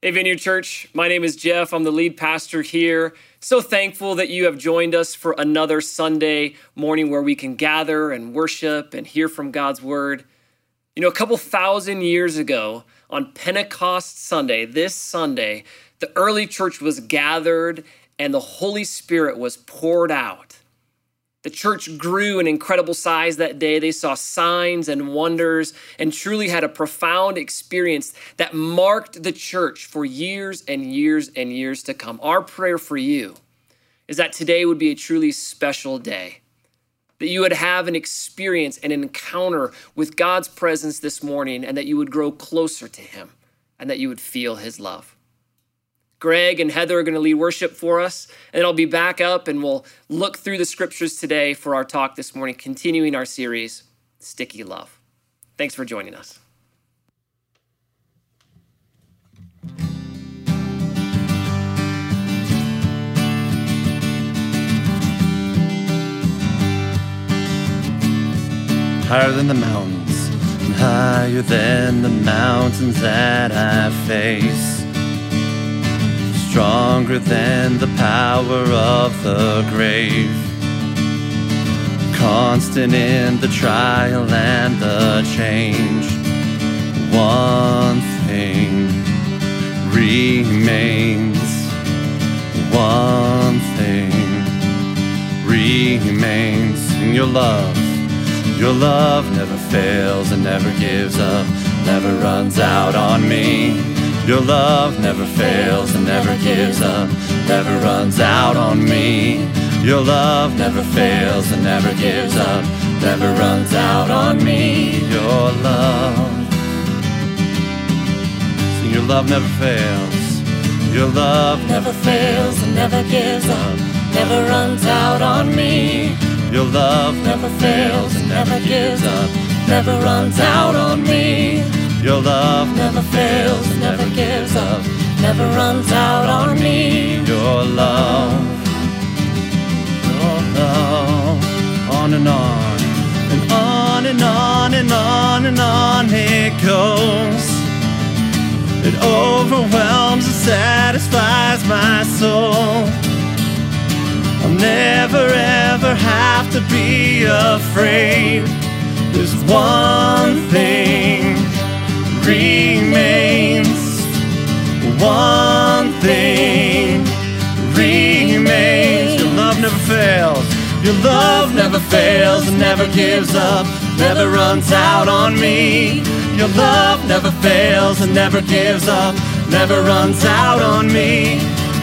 Hey, Vineyard Church, my name is Jeff. I'm the lead pastor here. So thankful that you have joined us for another Sunday morning where we can gather and worship and hear from God's word. You know, a couple thousand years ago on Pentecost Sunday, this Sunday, the early church was gathered and the Holy Spirit was poured out. The church grew in incredible size that day. They saw signs and wonders and truly had a profound experience that marked the church for years and years and years to come. Our prayer for you is that today would be a truly special day, that you would have an experience, an encounter with God's presence this morning, and that you would grow closer to him and that you would feel his love. Greg and Heather are going to lead worship for us, and I'll be back up and we'll look through the scriptures today for our talk this morning, continuing our series, Sticky Love. Thanks for joining us. Higher than the mountains, and higher than the mountains that I face. Stronger than the power of the grave. Constant in the trial and the change. One thing remains. One thing remains. In your love never fails and never gives up, never runs out on me. Your love never fails and never gives up, never runs out on me. Your love never fails and never gives up, never runs out on me. Your love. Sing, your love never fails. Your love never fails and never gives up, never runs out on me. Your love never fails and never gives up, never runs out on me. Your love never fails, never gives up, never runs out on me. Your love, on and on and on and on it goes. It overwhelms and satisfies my soul. I'll never ever have to be afraid. There's one thing remains. One thing remains. Your love never fails. Your love never fails and never gives up, never runs out on me. Your love never fails and never gives up, never runs out on me.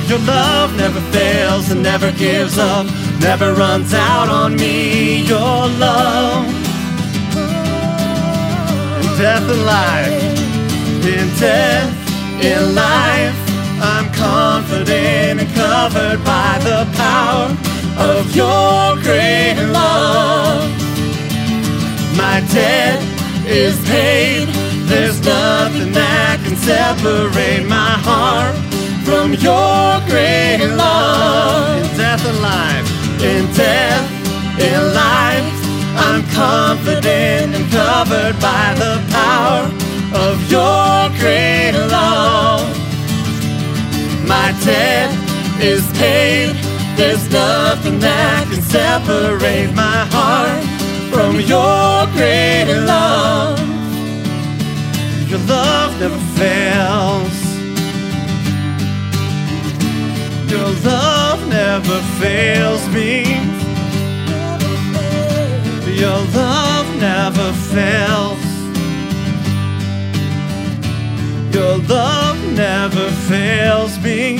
Your love never fails and never gives up, never runs out on me. Your love. In death and life, in death, in life, I'm confident and covered by the power of your great love. My debt is paid. There's nothing that can separate my heart from your great love. In death and life, in death, in life, I'm confident and covered by the power of your great love. My debt is paid. There's nothing that can separate my heart from your great love. Your love never fails. Your love never fails me. Your love never fails. Your love never fails me.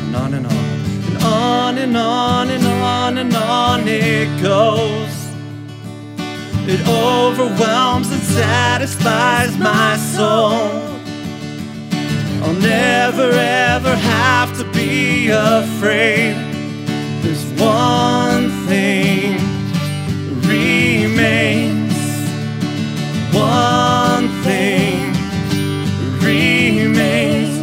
And on and on and on and on and on and on it goes. It overwhelms and satisfies my soul. I'll never ever have to be afraid. There's one thing remains. One thing remains.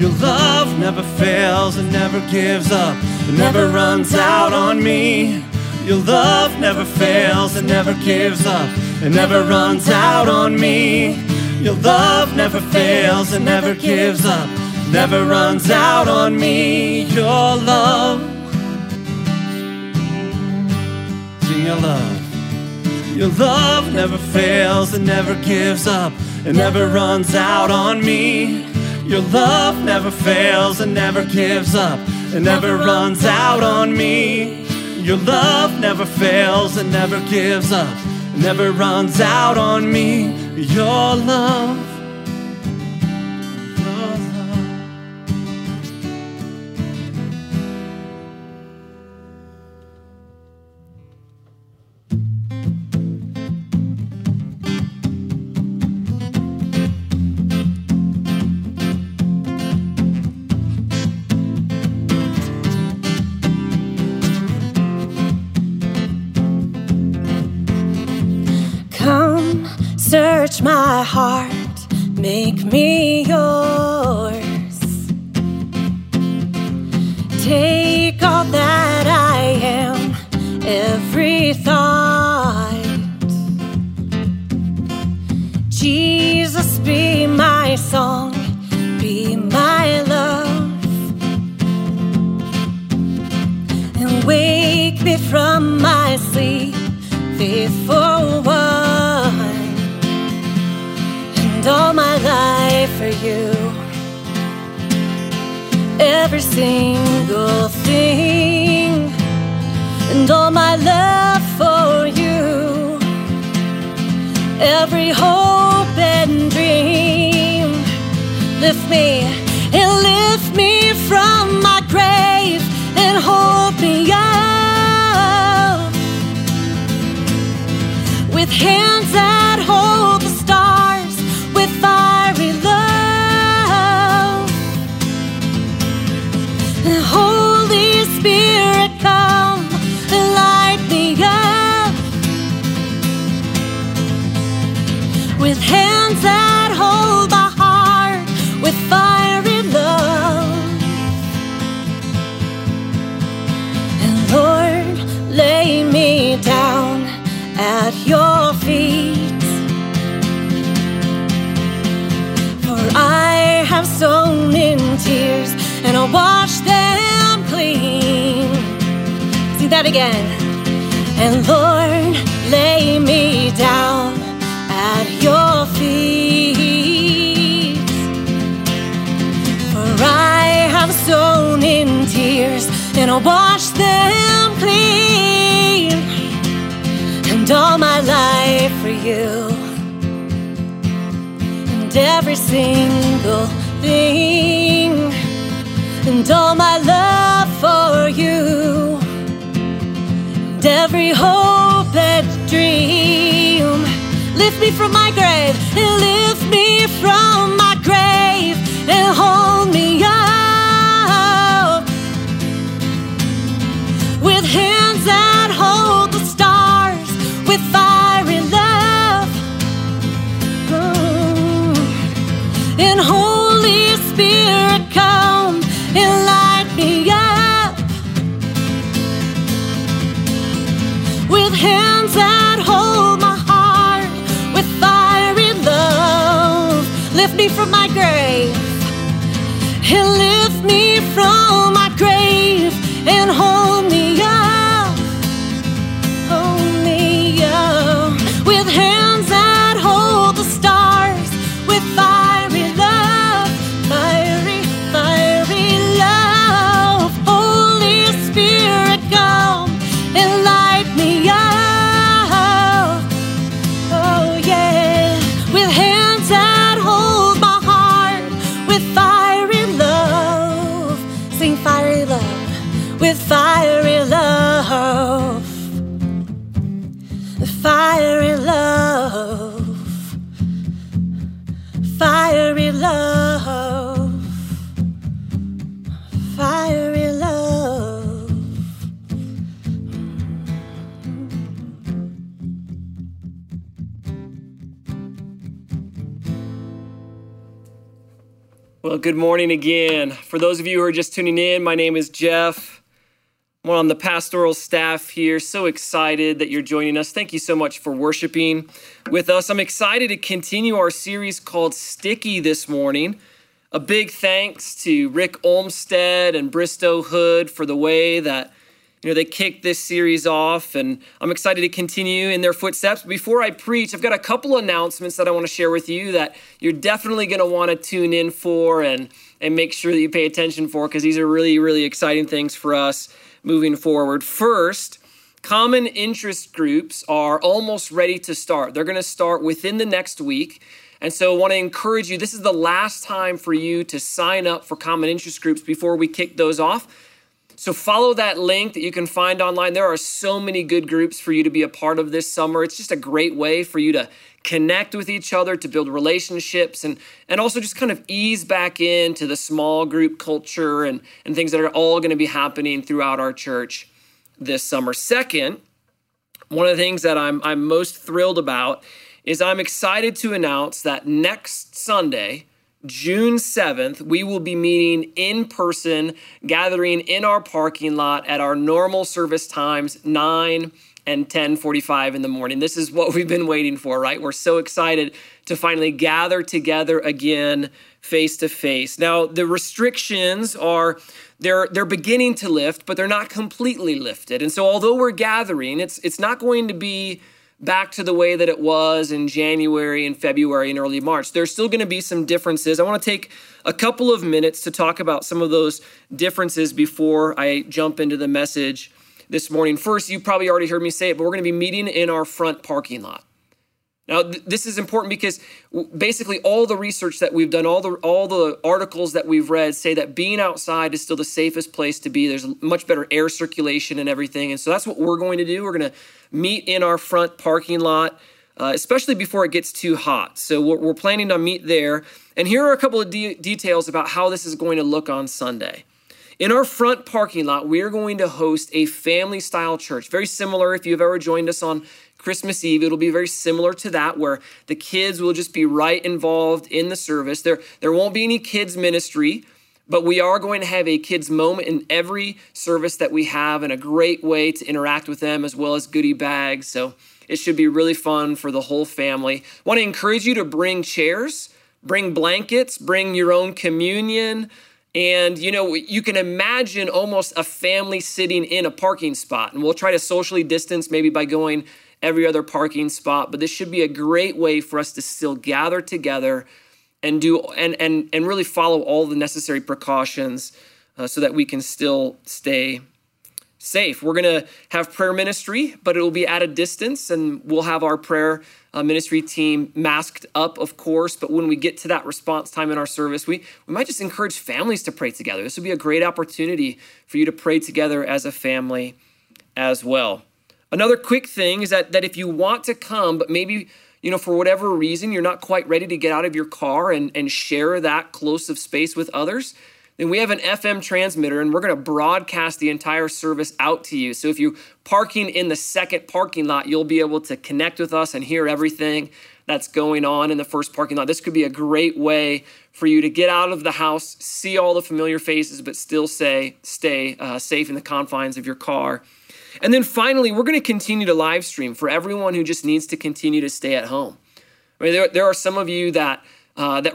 Your love never fails and never gives up, and never runs out on me. Your love never fails and never gives up, and never runs out on me. Your love never fails and never gives up, never runs out on me. Your love, sing your love. Your love never fails and never gives up and never runs out on me. Your love never fails and never gives up and never runs out on me. Your love never fails and never gives up, never runs out on me. Your love, your search my heart, make me yours. Take all that I am, every thought. Jesus, be my song, be my love, and wake me from my sleep, faithful one. All my life for you, every single thing, and all my love for you, every hope and dream. Lift me from my grave and hold me up with hands that hold the stars, with fiery love. And Holy Spirit, come and light me up with hands that hold my heart, with fiery love. And Lord, lay me down at your feet, I have sown in tears, and I'll wash them clean. See that again. And Lord, lay me down at your feet. For I have sown in tears, and I'll wash them clean. And all my life for you, every single thing, and all my love for you, and every hope and dream. Lift me from my grave, and lift me from my grave, and hold me up with hands that hold the stars, with fiery love. And Holy Spirit, come and light me up with hands that hold my heart, with fiery love. Lift me from my grave, and lift me from my grave, and hold me up, hold me up with hands that hold the stars, with fire. With fiery love, fiery love, fiery love, fiery love. Well, good morning again. For those of you who are just tuning in, my name is Jeff. I We're on the pastoral staff here. So excited that you're joining us. Thank you so much for worshiping with us. I'm excited to continue our series called Sticky this morning. A big thanks to Rick Olmsted and Bristow Hood for the way that they kicked this series off, and I'm excited to continue in their footsteps. Before I preach, I've got a couple announcements that I want to share with you that you're definitely going to want to tune in for and make sure that you pay attention for, because these are really, really exciting things for us moving forward. First, common interest groups are almost ready to start. They're going to start within the next week. And so I want to encourage you, this is the last time for you to sign up for common interest groups before we kick those off. So follow that link that you can find online. There are so many good groups for you to be a part of this summer. It's just a great way for you to connect with each other, to build relationships, and also just kind of ease back into the small group culture and things that are all going to be happening throughout our church this summer. Second, one of the things that I'm most thrilled about is I'm excited to announce that next Sunday, June 7th, we will be meeting in person, gathering in our parking lot at our normal service times, 9 and 10:45 in the morning. This is what we've been waiting for, right? We're so excited to finally gather together again, face to face. Now, the restrictions are, they're beginning to lift, but they're not completely lifted. And so although we're gathering, it's not going to be back to the way that it was in January and February and early March. There's still going to be some differences. I want to take a couple of minutes to talk about some of those differences before I jump into the message this morning. First, you probably already heard me say it, but we're going to be meeting in our front parking lot. Now, this is important because basically all the research that we've done, all the articles that we've read say that being outside is still the safest place to be. There's much better air circulation and everything. And so that's what we're going to do. We're going to meet in our front parking lot, especially before it gets too hot. So we're planning to meet there. And here are a couple of details about how this is going to look on Sunday. In our front parking lot, we're going to host a family-style church. Very similar, if you've ever joined us on Christmas Eve, it'll be very similar to that, where the kids will just be right involved in the service. There won't be any kids ministry, but we are going to have a kids moment in every service that we have, and a great way to interact with them, as well as goodie bags. So it should be really fun for the whole family. I want to encourage you to bring chairs, bring blankets, bring your own communion. And, you can imagine almost a family sitting in a parking spot. And we'll try to socially distance maybe by going every other parking spot. But this should be a great way for us to still gather together and do and really follow all the necessary precautions so that we can still stay safe. We're going to have prayer ministry, but it will be at a distance. And we'll have our prayer ministry team masked up, of course. But when we get to that response time in our service, we might just encourage families to pray together. This would be a great opportunity for you to pray together as a family as well. Another quick thing is that if you want to come, but maybe, for whatever reason, you're not quite ready to get out of your car and share that close of space with others, then we have an FM transmitter, and we're going to broadcast the entire service out to you. So if you're parking in the second parking lot, you'll be able to connect with us and hear everything that's going on in the first parking lot. This could be a great way for you to get out of the house, see all the familiar faces, but still stay safe in the confines of your car. And then finally, we're going to continue to live stream for everyone who just needs to continue to stay at home. I mean, there are some of you that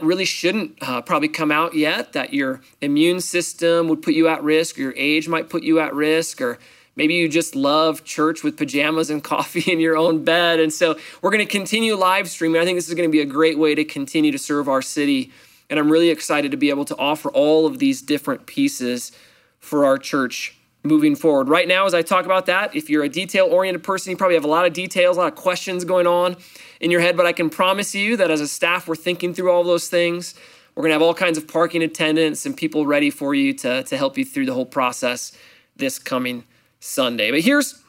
really shouldn't probably come out yet, that your immune system would put you at risk, or your age might put you at risk, or maybe you just love church with pajamas and coffee in your own bed. And so we're going to continue live streaming. I think this is going to be a great way to continue to serve our city. And I'm really excited to be able to offer all of these different pieces for our church moving forward. Right now, as I talk about that, if you're a detail-oriented person, you probably have a lot of details, a lot of questions going on in your head, but I can promise you that as a staff, we're thinking through all those things. We're going to have all kinds of parking attendants and people ready for you to help you through the whole process this coming Sunday. But here's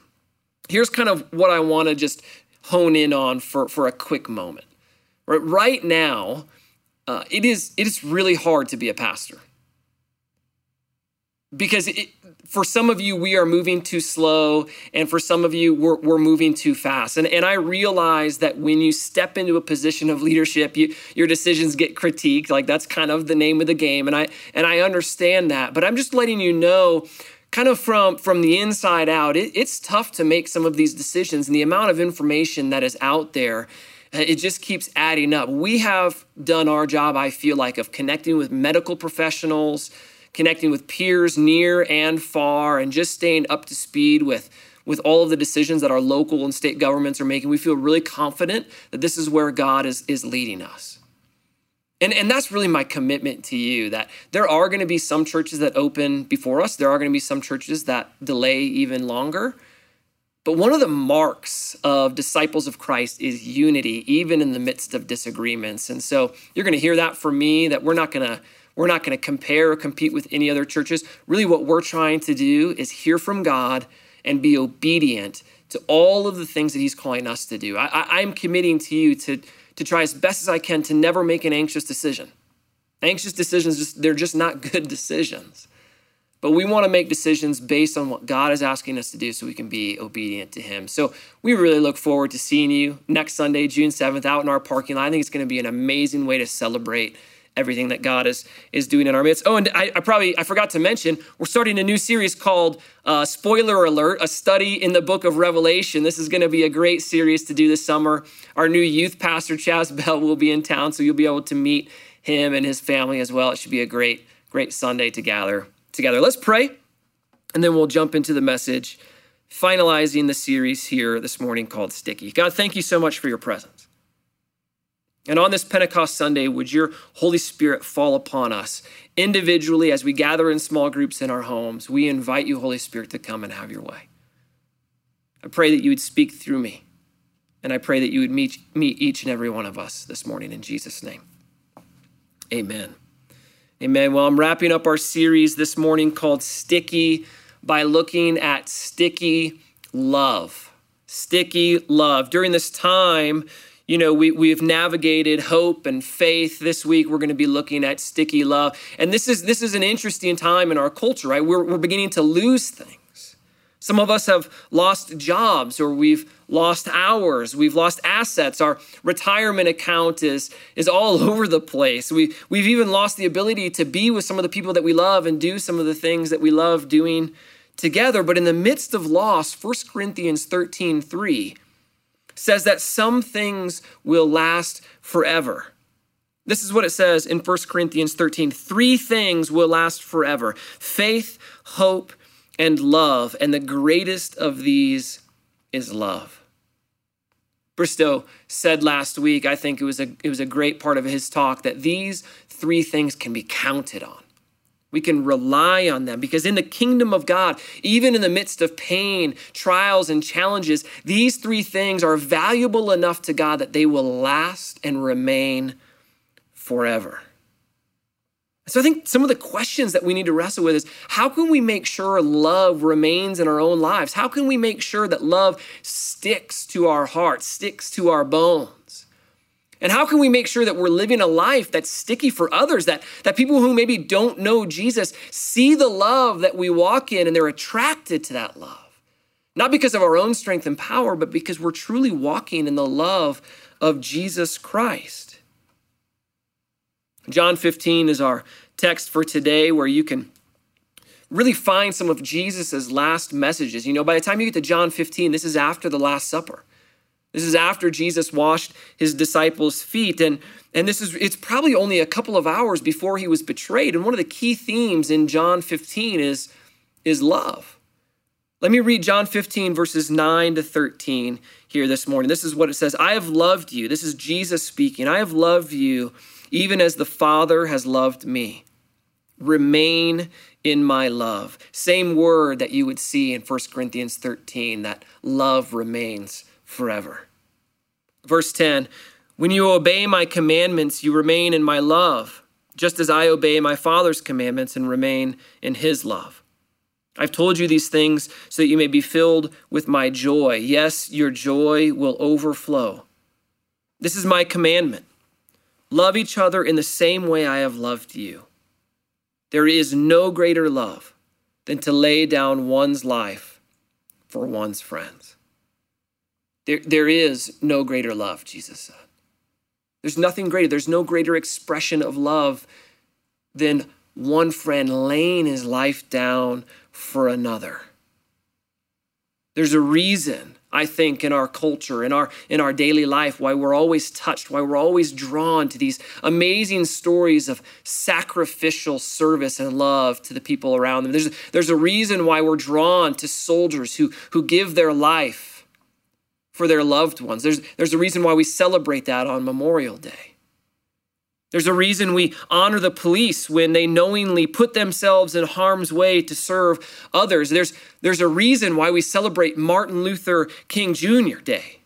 kind of what I want to just hone in on for a quick moment. Right now, it is really hard to be a pastor. Because for some of you, we are moving too slow, and for some of you, we're moving too fast. And I realize that when you step into a position of leadership, your decisions get critiqued. Like, that's kind of the name of the game, and I understand that. But I'm just letting you know kind of from the inside out, it's tough to make some of these decisions, and the amount of information that is out there, it just keeps adding up. We have done our job, I feel like, of connecting with medical professionals, connecting with peers near and far, and just staying up to speed with all of the decisions that our local and state governments are making. We feel really confident that this is where God is leading us. And that's really my commitment to you, that there are going to be some churches that open before us. There are going to be some churches that delay even longer. But one of the marks of disciples of Christ is unity, even in the midst of disagreements. And so you're going to hear that from me, that we're not going to compare or compete with any other churches. Really what we're trying to do is hear from God and be obedient to all of the things that he's calling us to do. I'm committing to you to try as best as I can to never make an anxious decision. Anxious decisions, they're just not good decisions. But we want to make decisions based on what God is asking us to do so we can be obedient to him. So we really look forward to seeing you next Sunday, June 7th, out in our parking lot. I think it's going to be an amazing way to celebrate everything that God is doing in our midst. Oh, and I forgot to mention, we're starting a new series called Spoiler Alert, a study in the book of Revelation. This is going to be a great series to do this summer. Our new youth pastor, Chaz Bell, will be in town, so you'll be able to meet him and his family as well. It should be a great, great Sunday to gather together. Let's pray, and then we'll jump into the message, finalizing the series here this morning called Sticky. God, thank you so much for your presence. And on this Pentecost Sunday, would your Holy Spirit fall upon us individually as we gather in small groups in our homes? We invite you, Holy Spirit, to come and have your way. I pray that you would speak through me, and I pray that you would meet each and every one of us this morning in Jesus' name. Amen. Amen. Well, I'm wrapping up our series this morning called Sticky by looking at sticky love. Sticky love. During this time, you know, we've navigated hope and faith. This week, we're going to be looking at sticky love. And this is an interesting time in our culture, right? We're beginning to lose things. Some of us have lost jobs, or we've lost hours. We've lost assets. Our retirement account is all over the place. We've even lost the ability to be with some of the people that we love and do some of the things that we love doing together. But in the midst of loss, 1 Corinthians 13:3 says that some things will last forever. This is what it says in 1 Corinthians 13. 3 things will last forever: faith, hope, and love. And the greatest of these is love. Bristow said last week, I think it was a great part of his talk, that these 3 things can be counted on. We can rely on them, because in the kingdom of God, even in the midst of pain, trials, and challenges, these 3 things are valuable enough to God that they will last and remain forever. So I think some of the questions that we need to wrestle with is, how can we make sure love remains in our own lives? How can we make sure that love sticks to our hearts, sticks to our bones? And how can we make sure that we're living a life that's sticky for others, that people who maybe don't know Jesus see the love that we walk in and they're attracted to that love? Not because of our own strength and power, but because we're truly walking in the love of Jesus Christ. John 15 is our text for today, where you can really find some of Jesus's last messages. You know, by the time you get to John 15, this is after the Last Supper. This is after Jesus washed his disciples' feet. And it's probably only a couple of hours before he was betrayed. And one of the key themes in John 15 is love. Let me read John 15, verses 9 to 13 here this morning. This is what it says. I have loved you. This is Jesus speaking. I have loved you even as the Father has loved me. Remain in my love. Same word that you would see in 1 Corinthians 13, that love remains forever. Verse 10, when you obey my commandments, you remain in my love, just as I obey my Father's commandments and remain in his love. I've told you these things so that you may be filled with my joy. Yes, your joy will overflow. This is my commandment. Love each other in the same way I have loved you. There is no greater love than to lay down one's life for one's friends. There is no greater love, Jesus said. There's nothing greater. There's no greater expression of love than one friend laying his life down for another. There's a reason, I think, in our culture, in our daily life, why we're always touched, why we're always drawn to these amazing stories of sacrificial service and love to the people around them. There's a reason why we're drawn to soldiers who give their life for their loved ones. There's a reason why we celebrate that on Memorial Day. There's a reason we honor the police when they knowingly put themselves in harm's way to serve others. There's a reason why we celebrate Martin Luther King Jr. Day,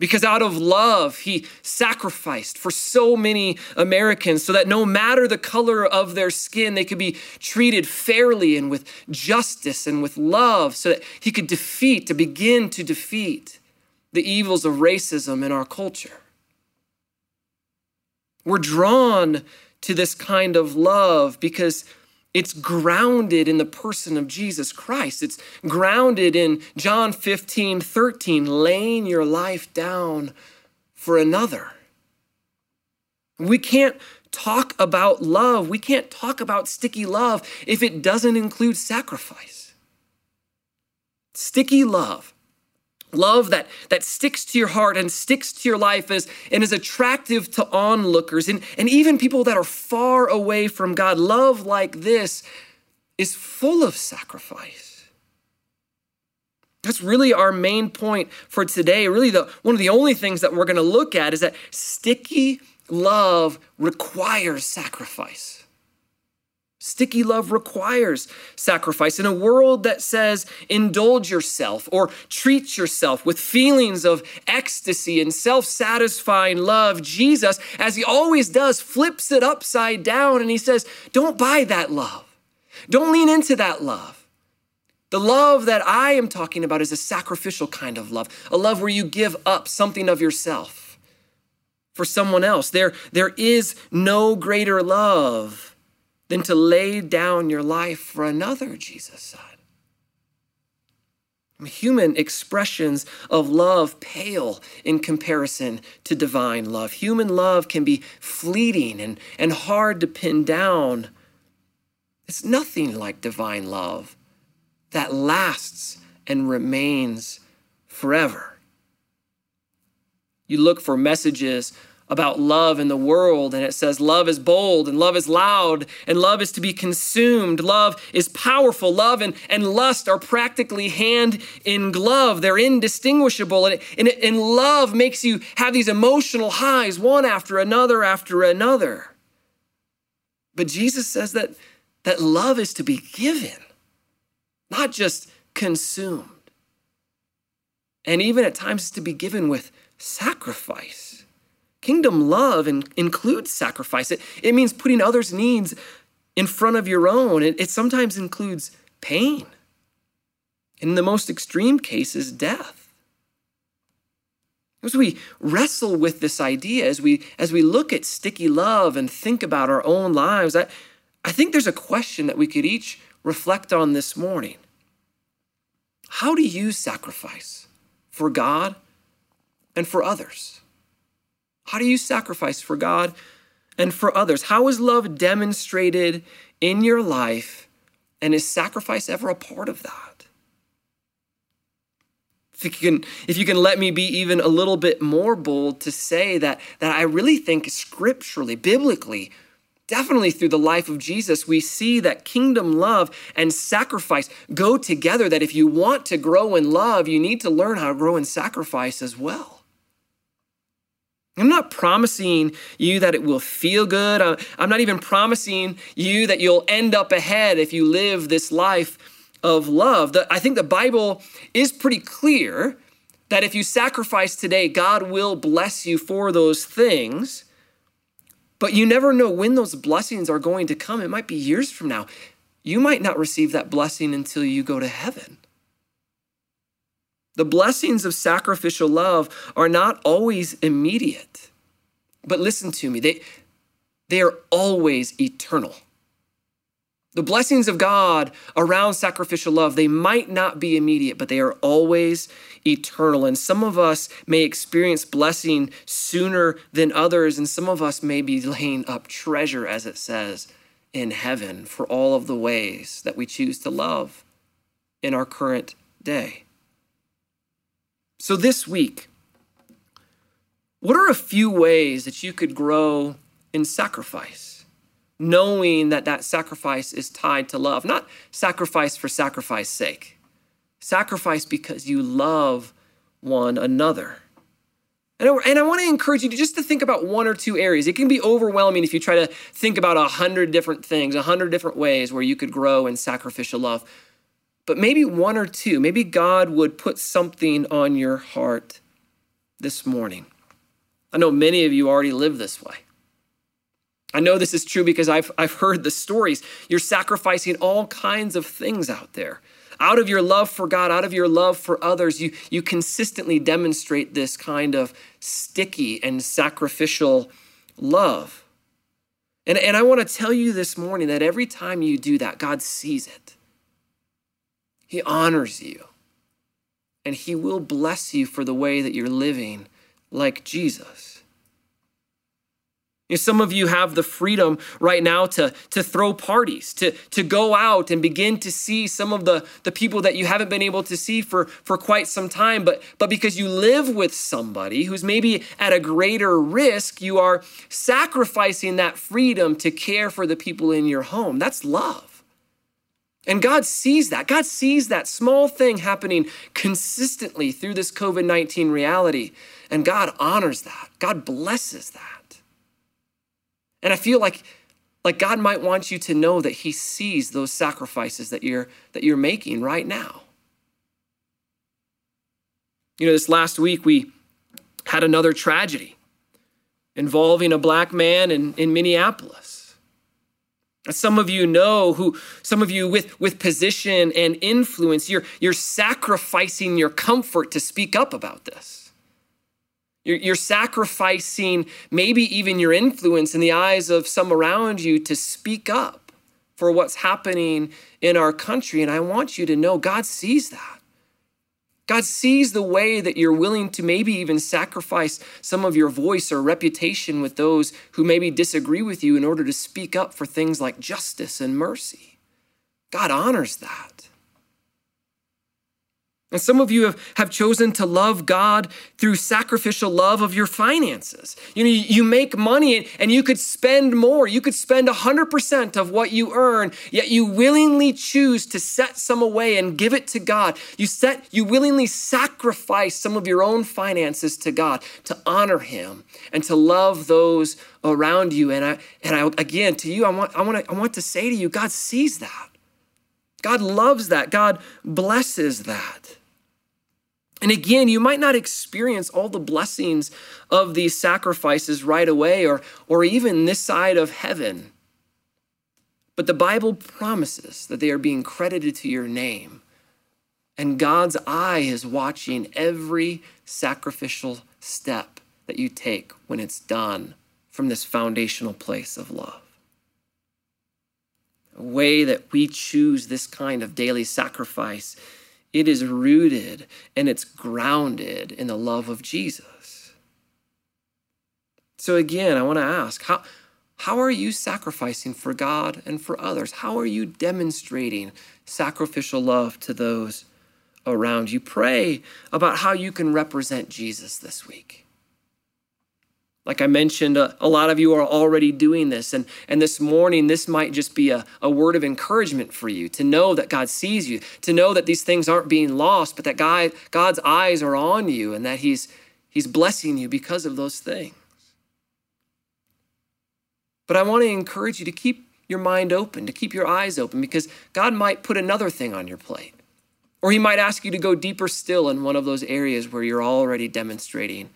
because out of love, he sacrificed for so many Americans so that no matter the color of their skin, they could be treated fairly and with justice and with love so that he could begin to defeat the evils of racism in our culture. We're drawn to this kind of love because it's grounded in the person of Jesus Christ. It's grounded in John 15:13, laying your life down for another. We can't talk about love. We can't talk about sticky love if it doesn't include sacrifice. Sticky love. Love that sticks to your heart and sticks to your life and is attractive to onlookers and even people that are far away from God. Love like this is full of sacrifice. That's really our main point for today. Really, one of the only things that we're going to look at is that sticky love requires sacrifice. Sticky love requires sacrifice. In a world that says indulge yourself or treat yourself with feelings of ecstasy and self-satisfying love, Jesus, as he always does, flips it upside down and he says, don't buy that love. Don't lean into that love. The love that I am talking about is a sacrificial kind of love, a love where you give up something of yourself for someone else. There is no greater love than to lay down your life for another, Jesus said. Human expressions of love pale in comparison to divine love. Human love can be fleeting and hard to pin down. It's nothing like divine love that lasts and remains forever. You look for messages about love in the world, and it says love is bold and love is loud and love is to be consumed. Love is powerful. Love and lust are practically hand in glove. They're indistinguishable, and love makes you have these emotional highs one after another. But Jesus says that love is to be given, not just consumed. And even at times it's to be given with sacrifice. Kingdom love includes sacrifice. It means putting others' needs in front of your own. It sometimes includes pain. In the most extreme cases, death. As we wrestle with this idea, as we look at sticky love and think about our own lives, I think there's a question that we could each reflect on this morning. How do you sacrifice for God and for others? How do you sacrifice for God and for others? How is love demonstrated in your life, and is sacrifice ever a part of that? If you can let me be even a little bit more bold to say that I really think scripturally, biblically, definitely through the life of Jesus, we see that kingdom love and sacrifice go together, that if you want to grow in love, you need to learn how to grow in sacrifice as well. I'm not promising you that it will feel good. I'm not even promising you that you'll end up ahead if you live this life of love. I think the Bible is pretty clear that if you sacrifice today, God will bless you for those things, but you never know when those blessings are going to come. It might be years from now. You might not receive that blessing until you go to heaven. The blessings of sacrificial love are not always immediate, but listen to me, they are always eternal. The blessings of God around sacrificial love, they might not be immediate, but they are always eternal. And some of us may experience blessing sooner than others, and some of us may be laying up treasure, as it says in heaven for all of the ways that we choose to love in our current day. So this week, what are a few ways that you could grow in sacrifice, knowing that that sacrifice is tied to love? Not sacrifice for sacrifice's sake. Sacrifice because you love one another. And I want to encourage you to just to think about one or two areas. It can be overwhelming if you try to think about 100 different things, 100 different ways where you could grow in sacrificial love. But maybe one or two, maybe God would put something on your heart this morning. I know many of you already live this way. I know this is true because I've heard the stories. You're sacrificing all kinds of things out there. Out of your love for God, out of your love for others, you consistently demonstrate this kind of sticky and sacrificial love. And I want to tell you this morning that every time you do that, God sees it. He honors you. And he will bless you for the way that you're living like Jesus. You know, some of you have the freedom right now to throw parties, to go out and begin to see some of the people that you haven't been able to see for quite some time. But because you live with somebody who's maybe at a greater risk, you are sacrificing that freedom to care for the people in your home. That's love. And God sees that. God sees that small thing happening consistently through this COVID-19 reality. And God honors that. God blesses that. And I feel like God might want you to know that he sees those sacrifices that you're making right now. You know, this last week we had another tragedy involving a black man in Minneapolis. As some of you know, some of you with position and influence, you're sacrificing your comfort to speak up about this. You're sacrificing maybe even your influence in the eyes of some around you to speak up for what's happening in our country. And I want you to know God sees that. God sees the way that you're willing to maybe even sacrifice some of your voice or reputation with those who maybe disagree with you in order to speak up for things like justice and mercy. God honors that. And some of you have chosen to love God through sacrificial love of your finances. You know, you make money and you could spend more. You could spend 100% of what you earn, yet you willingly choose to set some away and give it to God. You willingly sacrifice some of your own finances to God to honor him and to love those around you. And I again, to you, I want to say to you, God sees that. God loves that. God blesses that. And again, you might not experience all the blessings of these sacrifices right away or even this side of heaven. But the Bible promises that they are being credited to your name. And God's eye is watching every sacrificial step that you take when it's done from this foundational place of love. The way that we choose this kind of daily sacrifice, it is rooted and it's grounded in the love of Jesus. So again, I want to ask, how are you sacrificing for God and for others? How are you demonstrating sacrificial love to those around you? Pray about how you can represent Jesus this week. Like I mentioned, a lot of you are already doing this. And this morning, this might just be a word of encouragement for you to know that God sees you, to know that these things aren't being lost, but that God's eyes are on you and that he's blessing you because of those things. But I want to encourage you to keep your mind open, to keep your eyes open, because God might put another thing on your plate. Or he might ask you to go deeper still in one of those areas where you're already demonstrating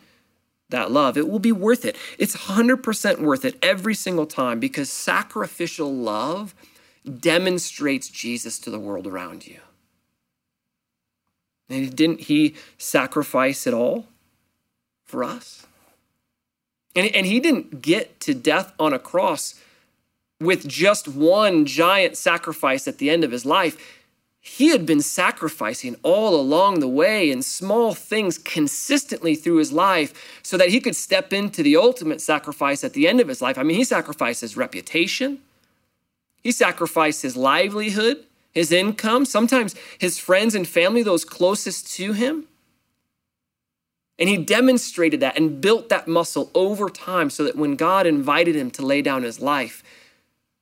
that love. It will be worth it. It's 100% worth it every single time because sacrificial love demonstrates Jesus to the world around you. And didn't he sacrifice it all for us? And he didn't get to death on a cross with just one giant sacrifice at the end of his life. He had been sacrificing all along the way in small things consistently through his life so that he could step into the ultimate sacrifice at the end of his life. I mean, he sacrificed his reputation. He sacrificed his livelihood, his income, sometimes his friends and family, those closest to him. And he demonstrated that and built that muscle over time so that when God invited him to lay down his life,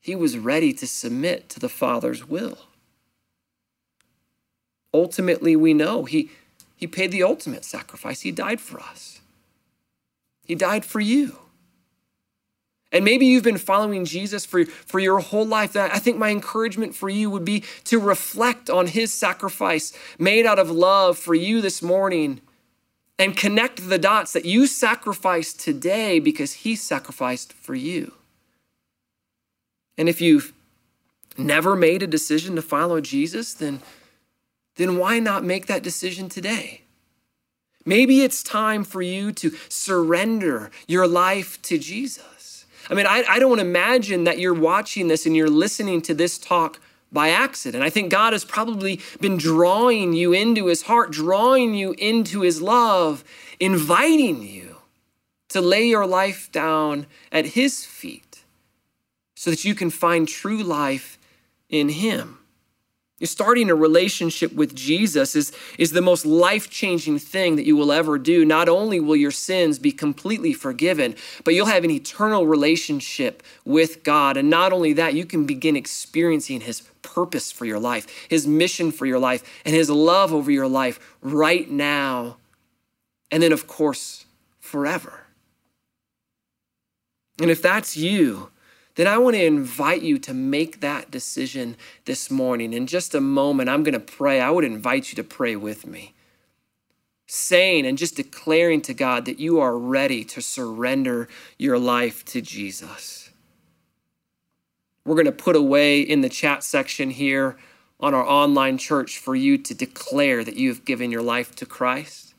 he was ready to submit to the Father's will. Ultimately, we know he paid the ultimate sacrifice. He died for us. He died for you. And maybe you've been following Jesus for your whole life. I think my encouragement for you would be to reflect on his sacrifice made out of love for you this morning and connect the dots that you sacrificed today because he sacrificed for you. And if you've never made a decision to follow Jesus, then why not make that decision today? Maybe it's time for you to surrender your life to Jesus. I mean, I don't imagine that you're watching this and you're listening to this talk by accident. I think God has probably been drawing you into his heart, drawing you into his love, inviting you to lay your life down at his feet so that you can find true life in him. Starting a relationship with Jesus is the most life-changing thing that you will ever do. Not only will your sins be completely forgiven, but you'll have an eternal relationship with God. And not only that, you can begin experiencing his purpose for your life, his mission for your life, and his love over your life right now. And then, of course, forever. And if that's you, then I want to invite you to make that decision this morning. In just a moment, I'm going to pray. I would invite you to pray with me, saying and just declaring to God that you are ready to surrender your life to Jesus. We're going to put away in the chat section here on our online church for you to declare that you have given your life to Christ.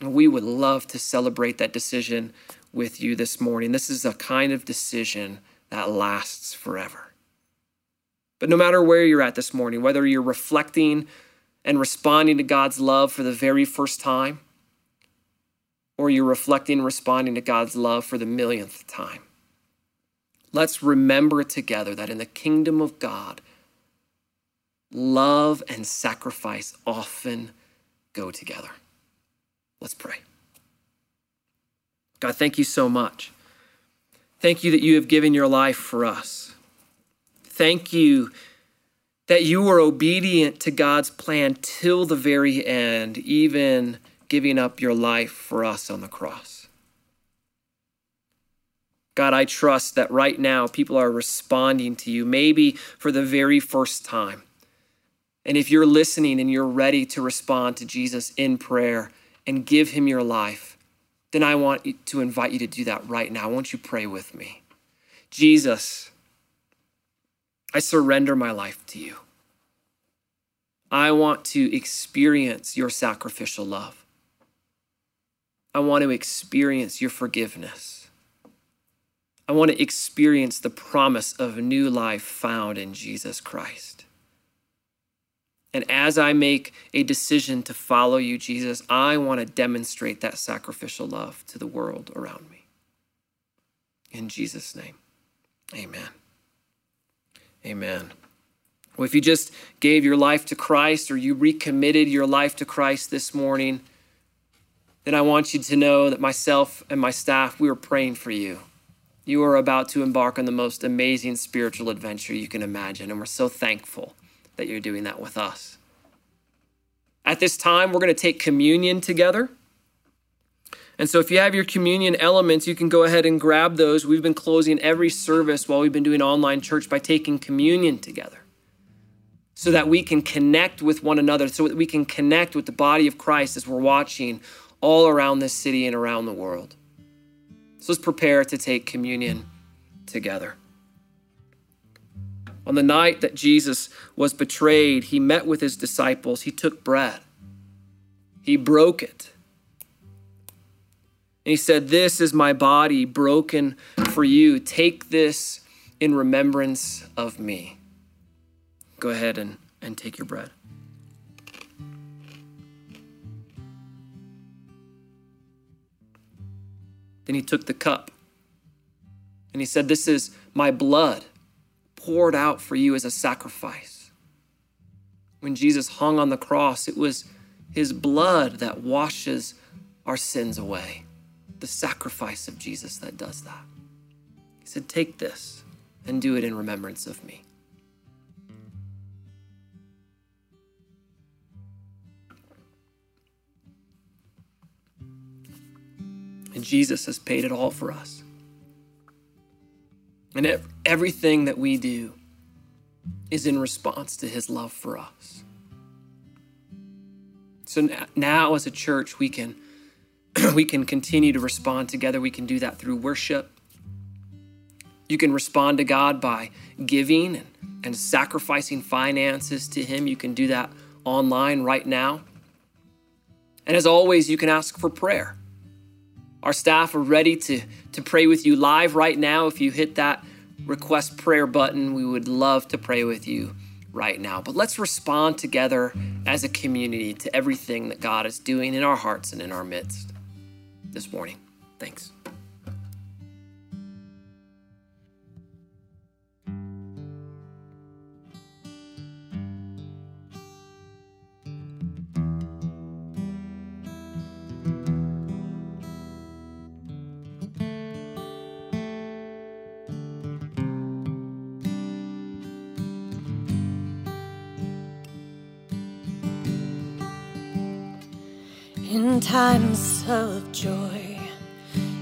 And we would love to celebrate that decision with you this morning. This is a kind of decision that lasts forever. But no matter where you're at this morning, whether you're reflecting and responding to God's love for the very first time, or you're reflecting and responding to God's love for the millionth time, let's remember together that in the kingdom of God, love and sacrifice often go together. Let's pray. God, thank you so much. Thank you that you have given your life for us. Thank you that you were obedient to God's plan till the very end, even giving up your life for us on the cross. God, I trust that right now people are responding to you, maybe for the very first time. And if you're listening and you're ready to respond to Jesus in prayer and give him your life, then I want to invite you to do that right now. Won't you pray with me? Jesus, I surrender my life to you. I want to experience your sacrificial love. I want to experience your forgiveness. I want to experience the promise of new life found in Jesus Christ. And as I make a decision to follow you, Jesus, I want to demonstrate that sacrificial love to the world around me. In Jesus' name, amen. Amen. Well, if you just gave your life to Christ or you recommitted your life to Christ this morning, then I want you to know that myself and my staff, we are praying for you. You are about to embark on the most amazing spiritual adventure you can imagine, and we're so thankful that you're doing that with us. At this time, we're going to take communion together. And so if you have your communion elements, you can go ahead and grab those. We've been closing every service while we've been doing online church by taking communion together so that we can connect with one another, so that we can connect with the body of Christ as we're watching all around this city and around the world. So let's prepare to take communion together. On the night that Jesus was betrayed, he met with his disciples. He took bread. He broke it. And he said, "This is my body broken for you. Take this in remembrance of me." Go ahead and take your bread. Then he took the cup and he said, "This is my blood poured out for you as a sacrifice. When Jesus hung on the cross, it was his blood that washes our sins away. The sacrifice of Jesus that does that. He said, take this and do it in remembrance of me. And Jesus has paid it all for us. And everything that we do is in response to his love for us. So now as a church, we can continue to respond together. We can do that through worship. You can respond to God by giving and sacrificing finances to him. You can do that online right now. And as always, you can ask for prayer. Our staff are ready to pray with you live right now. If you hit that request prayer button, we would love to pray with you right now. But let's respond together as a community to everything that God is doing in our hearts and in our midst this morning. Thanks. In times of joy,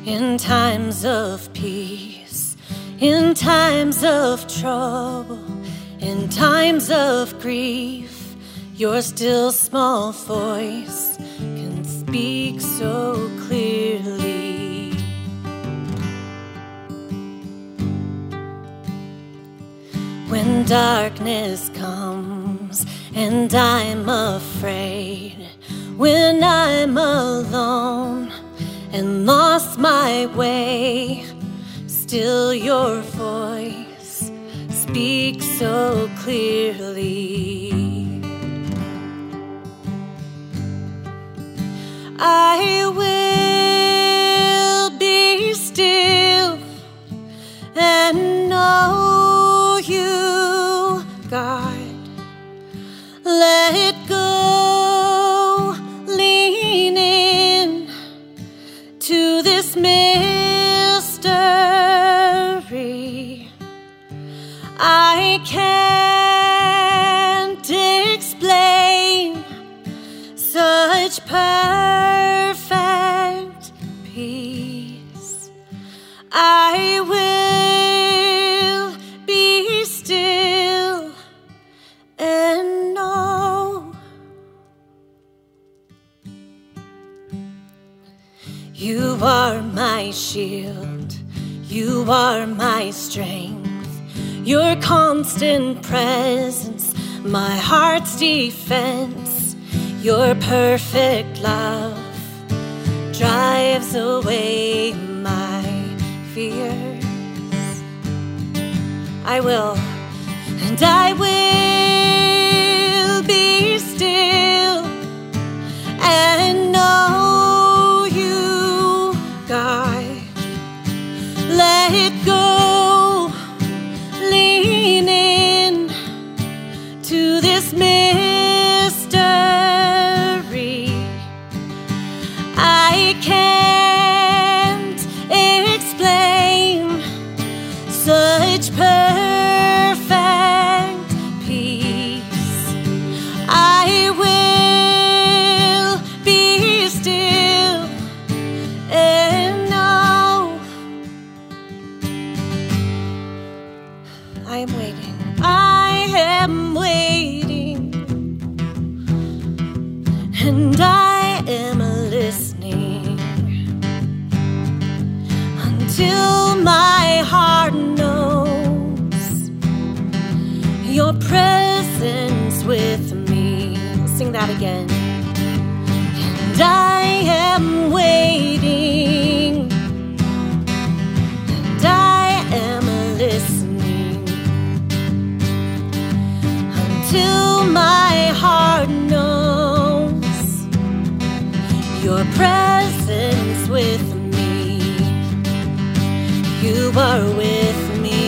in times of peace, in times of trouble, in times of grief, your still small voice can speak so clearly. When darkness comes and I'm afraid, when I'm alone and lost my way, still your voice speaks so clearly. I will be still and know you, God. Let it go. Mystery, I can't explain such perfect peace. I will be still and know you are my shield, you are my strength, your constant presence, my heart's defense, your perfect love drives away my fears. I will, and I will be still and know. Let it go, lean in to this mystery. I can't explain such perfect peace. I will be still and I am waiting, and I am listening until my heart knows your presence with me. Sing that again. And I am waiting, and I am listening till my heart knows your presence with me. You are with me.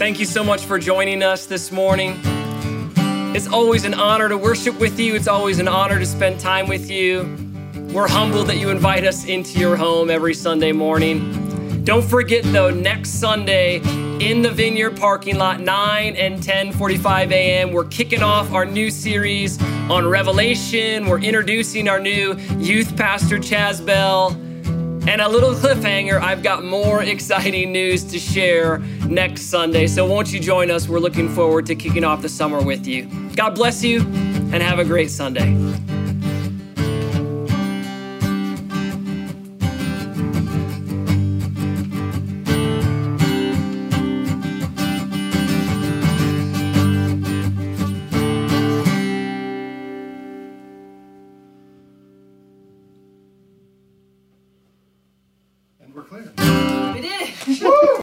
Thank you so much for joining us this morning. It's always an honor to worship with you. It's always an honor to spend time with you. We're humbled that you invite us into your home every Sunday morning. Don't forget though, next Sunday in the Vineyard parking lot, 9 and 10:45 a.m., we're kicking off our new series on Revelation. We're introducing our new youth pastor, Chaz Bell. And a little cliffhanger, I've got more exciting news to share next Sunday. So won't you join us? We're looking forward to kicking off the summer with you. God bless you and have a great Sunday.